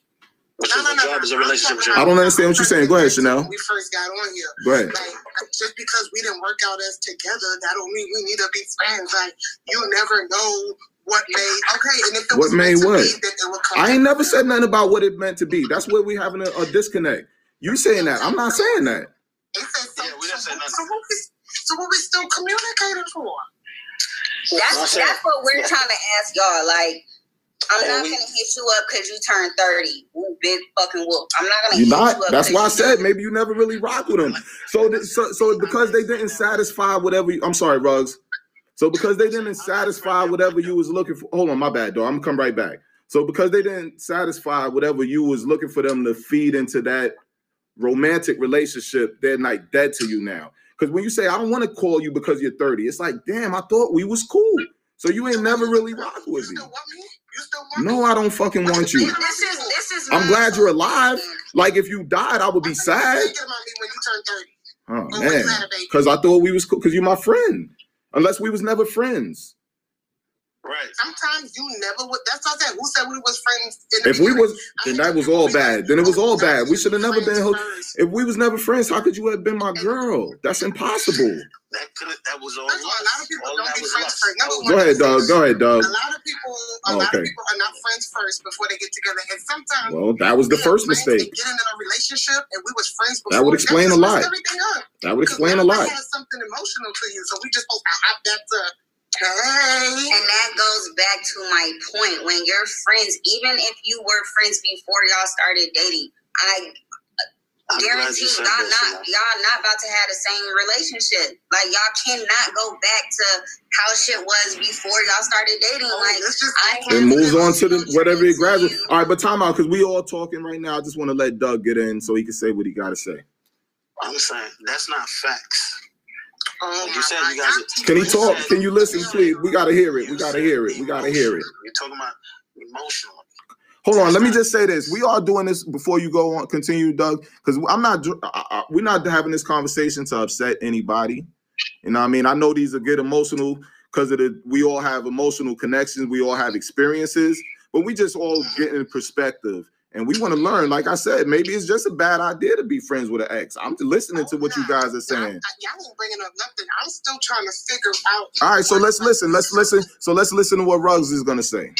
Which no, is no, no, job, no. Is a relationship job. I don't understand what you're saying. Go ahead, Chanel. When we first got on here. Go ahead. Like, just because we didn't work out as together, that don't mean we need to be friends. Like, you never know what made, okay, and if it what was made what? Be, then it would come I ain't never said nothing about what it meant to be. That's where we having a, a disconnect. You saying that. I'm not saying that. They said so, yeah, we didn't so, say nothing. So what we, so what we still communicating for? That's, that's what we're trying to ask y'all, like, I'm and not we, gonna hit you up because you turned thirty. Ooh, big fucking whoop. I'm not gonna hit not, you up. That's why I said maybe you never really rock with them. So, th so, so because they didn't satisfy whatever. You, I'm sorry, Rugs. So because they didn't satisfy whatever you was looking for. Hold on, my bad, dog. I'm gonna come right back. So because they didn't satisfy whatever you was looking for them to feed into that romantic relationship, they're like dead to you now. Because when you say I don't want to call you because you're thirty, it's like damn, I thought we was cool. So you ain't never really rock with me. No, I don't fucking want you. This is, this is I'm glad you're alive. Like, if you died, I would be sad. Oh, man. Because I thought we was cool. Because you're my friend. Unless we was never friends. Right. Sometimes you never would. That's what I said. Who said we was friends? If we was, then that was all bad. Then it was all bad. We should have never been. If we was never friends, how could you have been my girl? That's impossible. That could that was all. That's why a lot of people don't be friends first. Go ahead, dog. Go ahead, dog. A lot of people, a lot of people are not friends first before they get together. And sometimes, well, that was the first mistake. Getting in a relationship and we was friends before. That would explain a lot. That would explain a lot. Something emotional to you, so we just supposed to hop that to. Hey. And that goes back to my point. When you're friends, even if you were friends before y'all started dating, I I'm guarantee y'all not y'all not about to have the same relationship. Like y'all cannot go back to how shit was before y'all started dating. Oh, like just, I it moves on to the whatever it graduates. All right, but time out because we all talking right now. I just want to let Doug get in so he can say what he got to say. I'm saying that's not facts. Oh you said you guys are, can he talk? Said, can you listen, please? We gotta hear it. We gotta hear it. We gotta hear it. You're talking about emotional. Hold on. Let me just say this. We are doing this before you go on. Continue, Doug, because I'm not. I, we're not having this conversation to upset anybody. You know what I mean? I know these are get emotional because of the. We all have emotional connections. We all have experiences, but we just all get in perspective. And we want to learn. Like I said, maybe it's just a bad idea to be friends with an ex. I'm listening to what you guys are saying. Y'all ain't bringing up nothing. I'm still trying to figure out. All right, so let's listen. Let's listen. So let's listen to what Rugs is going to say.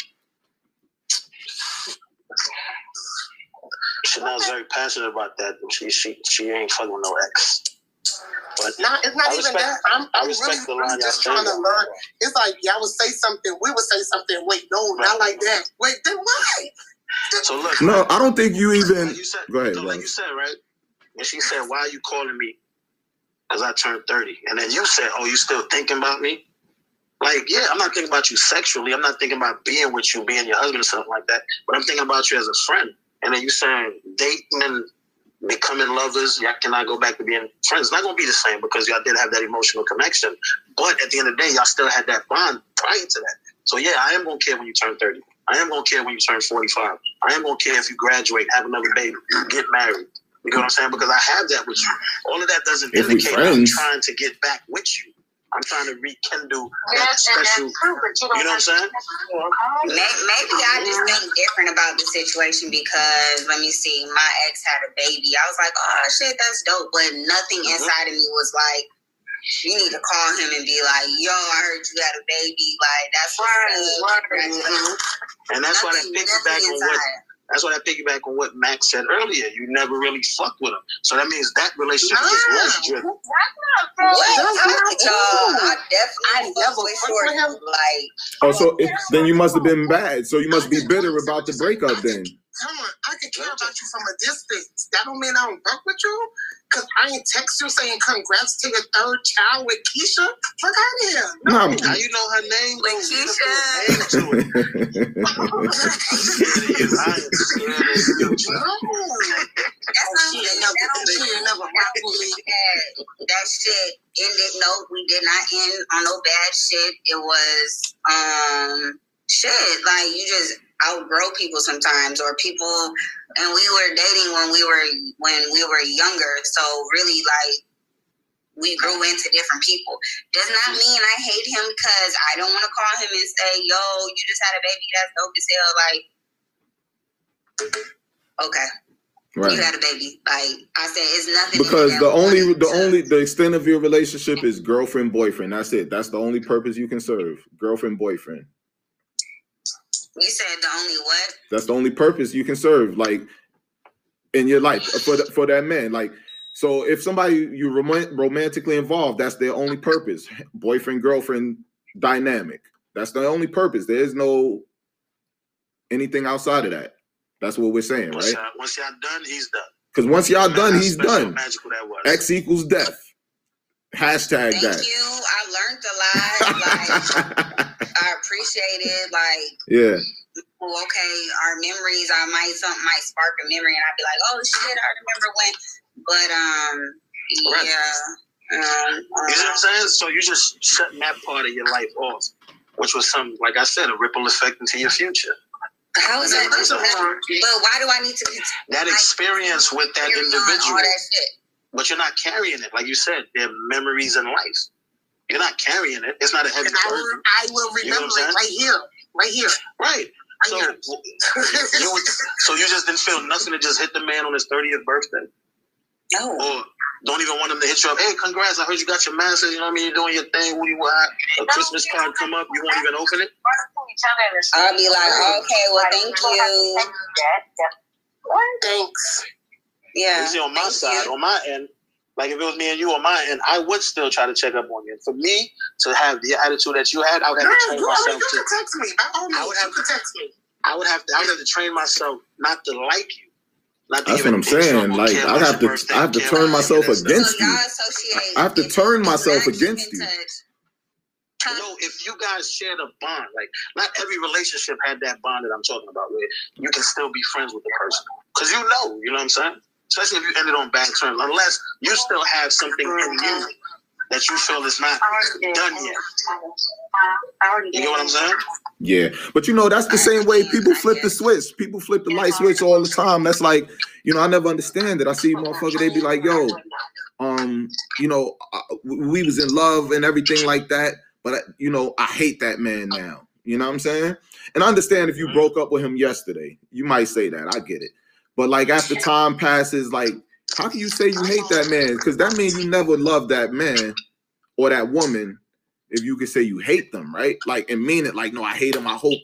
Chanel's very passionate about that. She she she ain't fucking with no ex. But not, it's not I even respect, that. I'm, I'm really, really just trying to learn. It's like y'all would say something. We would say something. Wait, no, not like that. Wait, then why? So look, no, I don't think you even. Like you said, go ahead, so like you said, right? And she said, "Why are you calling me?" Because I turned thirty, and then you said, "Oh, you still thinking about me?" Like, yeah, I'm not thinking about you sexually. I'm not thinking about being with you, being your husband or something like that. But I'm thinking about you as a friend. And then you saying dating and becoming lovers, y'all cannot go back to being friends. It's not going to be the same because y'all did have that emotional connection. But at the end of the day, y'all still had that bond prior to that. So, yeah, I am going to care when you turn thirty. I am going to care when you turn forty-five. I am going to care if you graduate, have another baby, get married. You know what I'm saying? Because I have that with you. All of that doesn't if indicate that I'm trying to get back with you. I'm trying to rekindle that yes, special, true, you, you know what I'm saying? Maybe I just think different about the situation because, let me see, my ex had a baby. I was like, oh, shit, that's dope. But nothing mm-hmm. inside of me was like, you need to call him and be like, yo, I heard you had a baby. Like, that's right. right. Mm-hmm. And that's nothing, why that piggyback on what, that's why that piggyback on what Max said earlier. You never really fucked with him. So that means that relationship no, just was driven. What? I, I definitely never with him. Like, oh, so it, then you must have been bad. So you must be bitter about the breakup then. Come on, I can care about you from a distance. That don't mean I don't fuck with you. Cause I ain't text you saying congrats to your third child with Keisha. Fuck out of here. No, Mom. Now you know her name. With Keisha. That shit ended. No, we did not end on no bad shit. It was um shit. Like, you just outgrow people sometimes, or people, and we were dating when we were when we were younger, so really, like, we grew into different people. Does not mean I hate him, because I don't want to call him and say, yo, you just had a baby, that's dope as hell. Like, okay, right, you had a baby. Like I said, it's nothing, because the only the so. only the extent of your relationship is girlfriend boyfriend. That's it. That's the only purpose you can serve, girlfriend boyfriend. You said the only what? That's the only purpose you can serve, like, in your life for the, for that man. Like, so if somebody you rom- romantically involved, that's their only purpose. Boyfriend, girlfriend dynamic. That's the only purpose. There is no anything outside of that. That's what we're saying, once right? Y'all, once y'all done, he's done. Because once y'all done, that's he's done. Magical that was. X equals death. Hashtag Thank that. Thank you. I learned a lot. Like, I appreciate it. Like, yeah. Well, okay, our memories, I might, something might spark a memory, and I'd be like, oh shit, I remember when. But, um, right. yeah. Um, you know what I'm saying? So you're just shutting that part of your life off, which was some, like I said, a ripple effect into your future. How is that? But why do I need to continue? That experience with that individual. But you're not carrying it. Like you said, there are memories in life. You're not carrying it. It's not a heavy I will, burden. I will remember you know it right here. Right here. Right. right so, here. you would, so you just didn't feel nothing to just hit the man on his thirtieth birthday? No. Or don't even want him to hit you up. Hey, congrats. I heard you got your master's. You know what I mean? You're doing your thing. What do you want? A Christmas card come up. You won't even open it? I'll be like, okay, well, thank you. Thanks. Yeah. See, on my side, on my end, like, if it was me and you or mine, and I would still try to check up on you. And for me to have the attitude that you had, I would have Girl, to train you myself. Already, you to, can text me. I, I would have to text me. I would have to. I would have to train myself not to like you. Not to That's what I'm saying. Like, I have to. I have to turn myself against you. I have to turn myself against you. No, if you guys shared a bond, like, not every relationship had that bond that I'm talking about, where you can still be friends with the person, because you know, you know what I'm saying. Especially if you ended on bad terms, unless you still have something in you that you feel is not done yet. You know what I'm saying? Yeah, but you know, that's the same way people flip the switch. People flip the light switch all the time. That's like, you know, I never understand it. I see motherfuckers, they be like, yo, um, you know, we was in love and everything like that, but, you know, I hate that man now. You know what I'm saying? And I understand if you broke up with him yesterday, you might say that. I get it. But, like, after time passes, like, how can you say you hate that man? Because that means you never loved that man or that woman if you could say you hate them, right? Like, and mean it. Like, no, I hate him. I hope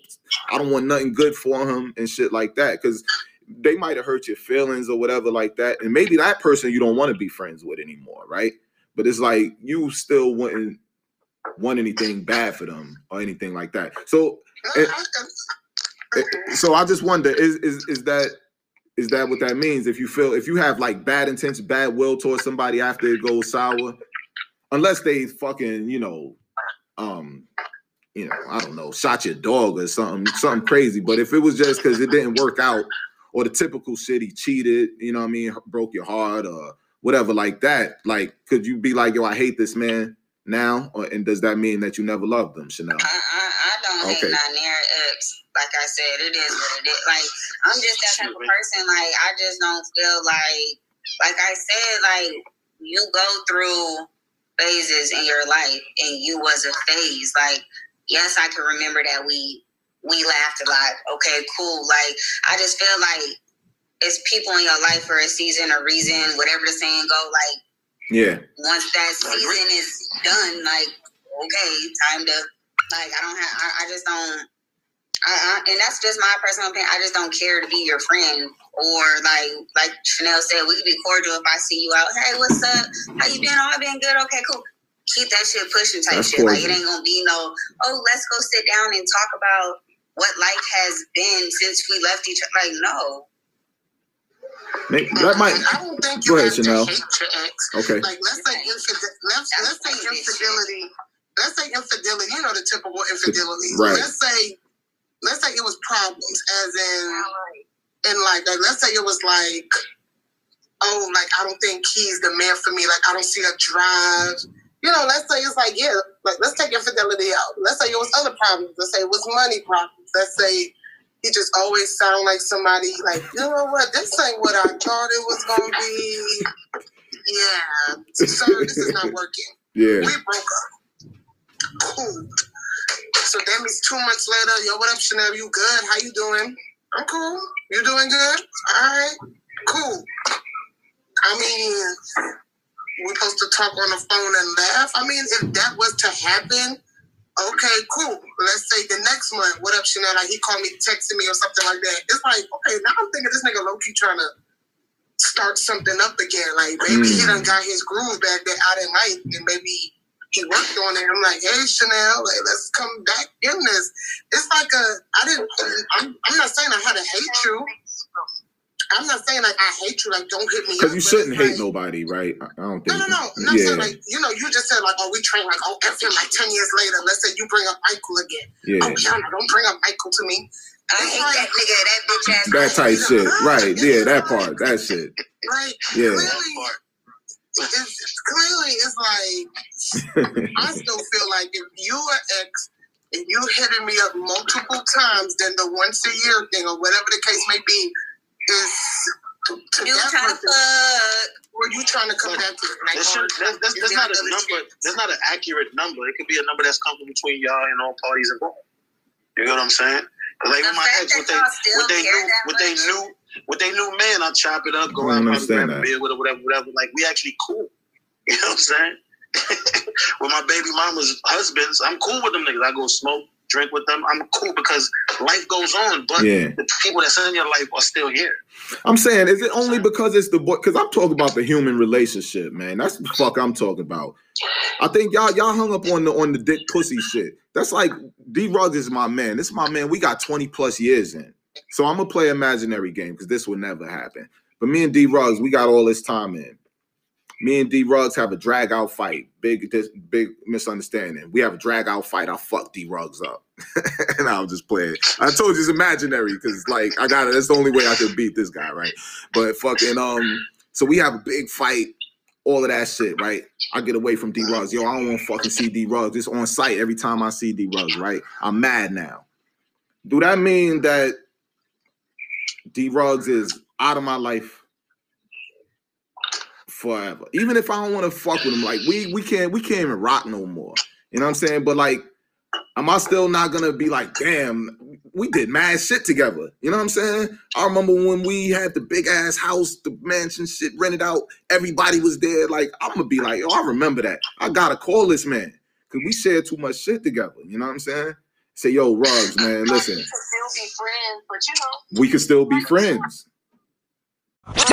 I don't want nothing good for him and shit like that. Because they might have hurt your feelings or whatever like that. And maybe that person you don't want to be friends with anymore, right? But it's like you still wouldn't want anything bad for them or anything like that. So, and, so I just wonder, is is is that... Is that what that means? If you feel, if you have like bad intention, bad will towards somebody after it goes sour, unless they fucking, you know, um, you know, I don't know, shot your dog or something, something crazy. But if it was just because it didn't work out, or the typical shit, he cheated, you know what I mean, broke your heart or whatever like that, like, could you be like, yo, I hate this man now? Or, and does that mean that you never loved them, Chanel? I, I, I don't okay. hate my near ex. Like I said, it is what it is. Like, I'm just that type of person. Like, I just don't feel like, like I said, like, you go through phases in your life, and you was a phase. Like, yes, I can remember that we we laughed a lot. Okay, cool. Like, I just feel like it's people in your life for a season, a reason, whatever the saying go. Like, yeah. Once that season is done, like, okay, time to, like, I don't have, I, I just don't, I, I, and that's just my personal opinion. I just don't care to be your friend, or like, like Chanel said, we can be cordial if I see you out. Hey, what's up? How you been? Oh, I been good. Okay, cool. Keep that shit pushing type that's shit. Cordial. Like, it ain't gonna be no, oh, let's go sit down and talk about what life has been since we left each other. Like, no. Maybe, that might. I don't think you have to hate your ex. Okay. Like, let's say infidel. Let's, let's say infidelity. Let's say infidelity. You know the typical infidelity. Right. Let's say, let's say it was problems, as in, in like, like, let's say it was like, oh, like, I don't think he's the man for me. Like, I don't see a drive. You know, let's say it's like, yeah, like, let's take infidelity out. Let's say it was other problems. Let's say it was money problems. Let's say he just always sound like somebody, like, you know what, this ain't what I thought it was going to be. Yeah. Sir, this is not working. Yeah. We broke up. Cool. So that means two months later, yo, what up, Chanel? You good? How you doing? I'm cool. You doing good? All right. Cool. I mean, we're supposed to talk on the phone and laugh. I mean, if that was to happen, okay, cool. Let's say the next month, what up, Chanel? Like, he called me, texted me or something like that. It's like, okay, now I'm thinking this nigga low-key trying to start something up again. Like, maybe mm. he done got his groove back that I didn't like, and maybe he worked on it. I'm like, hey, Chanel, like, let's come back in this. It's like a, I didn't, I'm, I'm not saying I had to hate you. I'm not saying, like, I hate you, like, don't hit me. Because you shouldn't hate like, nobody, right? I don't think. No, no, no. You, no yeah. I'm saying, like, you know, you just said, like, oh, we train, like, oh, F him, like, ten years later, let's say you bring up Michael again. Yeah. Oh, yeah, no, don't bring up Michael to me. I hate like, that nigga, that bitch ass. That type shit. You know? Right, yeah, that part, that shit. Right. Yeah. Clearly, it's, clearly, it's like, I still feel like if you are ex, and you hitting me up multiple times, then the once a year thing, or whatever the case may be, is to, to you trying to fuck? Were you trying to come back to the night? That's not a number. That's not an accurate number. It could be a number that's coming between y'all and all parties involved. You know what I'm saying? Because like with my ex, what they, what they knew, what they knew, what they knew, man, I chop it up, go out, grab a beer, whatever, whatever, whatever. Like we actually cool. You know what I'm saying? With my baby mama's husbands, I'm cool with them niggas. I go smoke, drink with them. I'm cool because life goes on, but yeah. the people that's in your life are still here. I'm saying, is it only because it's the boy? Because I'm talking about the human relationship, man. That's the fuck I'm talking about. I think y'all y'all hung up on the on the dick pussy shit. That's like D. Rugs is my man. This is my man. We got twenty plus years in, so I'm gonna play imaginary game because this will never happen. But me and D. Rugs, we got all this time in. Me and D. Rugs have a drag out fight. Big this big misunderstanding. We have a drag out fight. I fuck D. Rugs up. And I'm just playing. I told you it's imaginary because like I got it. That's the only way I could beat this guy, right? But fucking um, so we have a big fight, all of that shit, right? I get away from D. Rugs. Yo, I don't want to fucking see D. Rugs. It's on site every time I see D. Rugs, right? I'm mad now. Do that mean that D. Rugs is out of my life forever? Even if I don't want to fuck with him, like we we can't we can't even rock no more. You know what I'm saying? But like, am I still not gonna be like, damn, we did mad shit together? You know what I'm saying? I remember when we had the big ass house, the mansion shit rented out. Everybody was there. Like I'm gonna be like, yo, I remember that. I gotta call this man because we shared too much shit together. You know what I'm saying? Say, yo, Rugs, man, listen. We could still be friends, but you know, we could still be friends.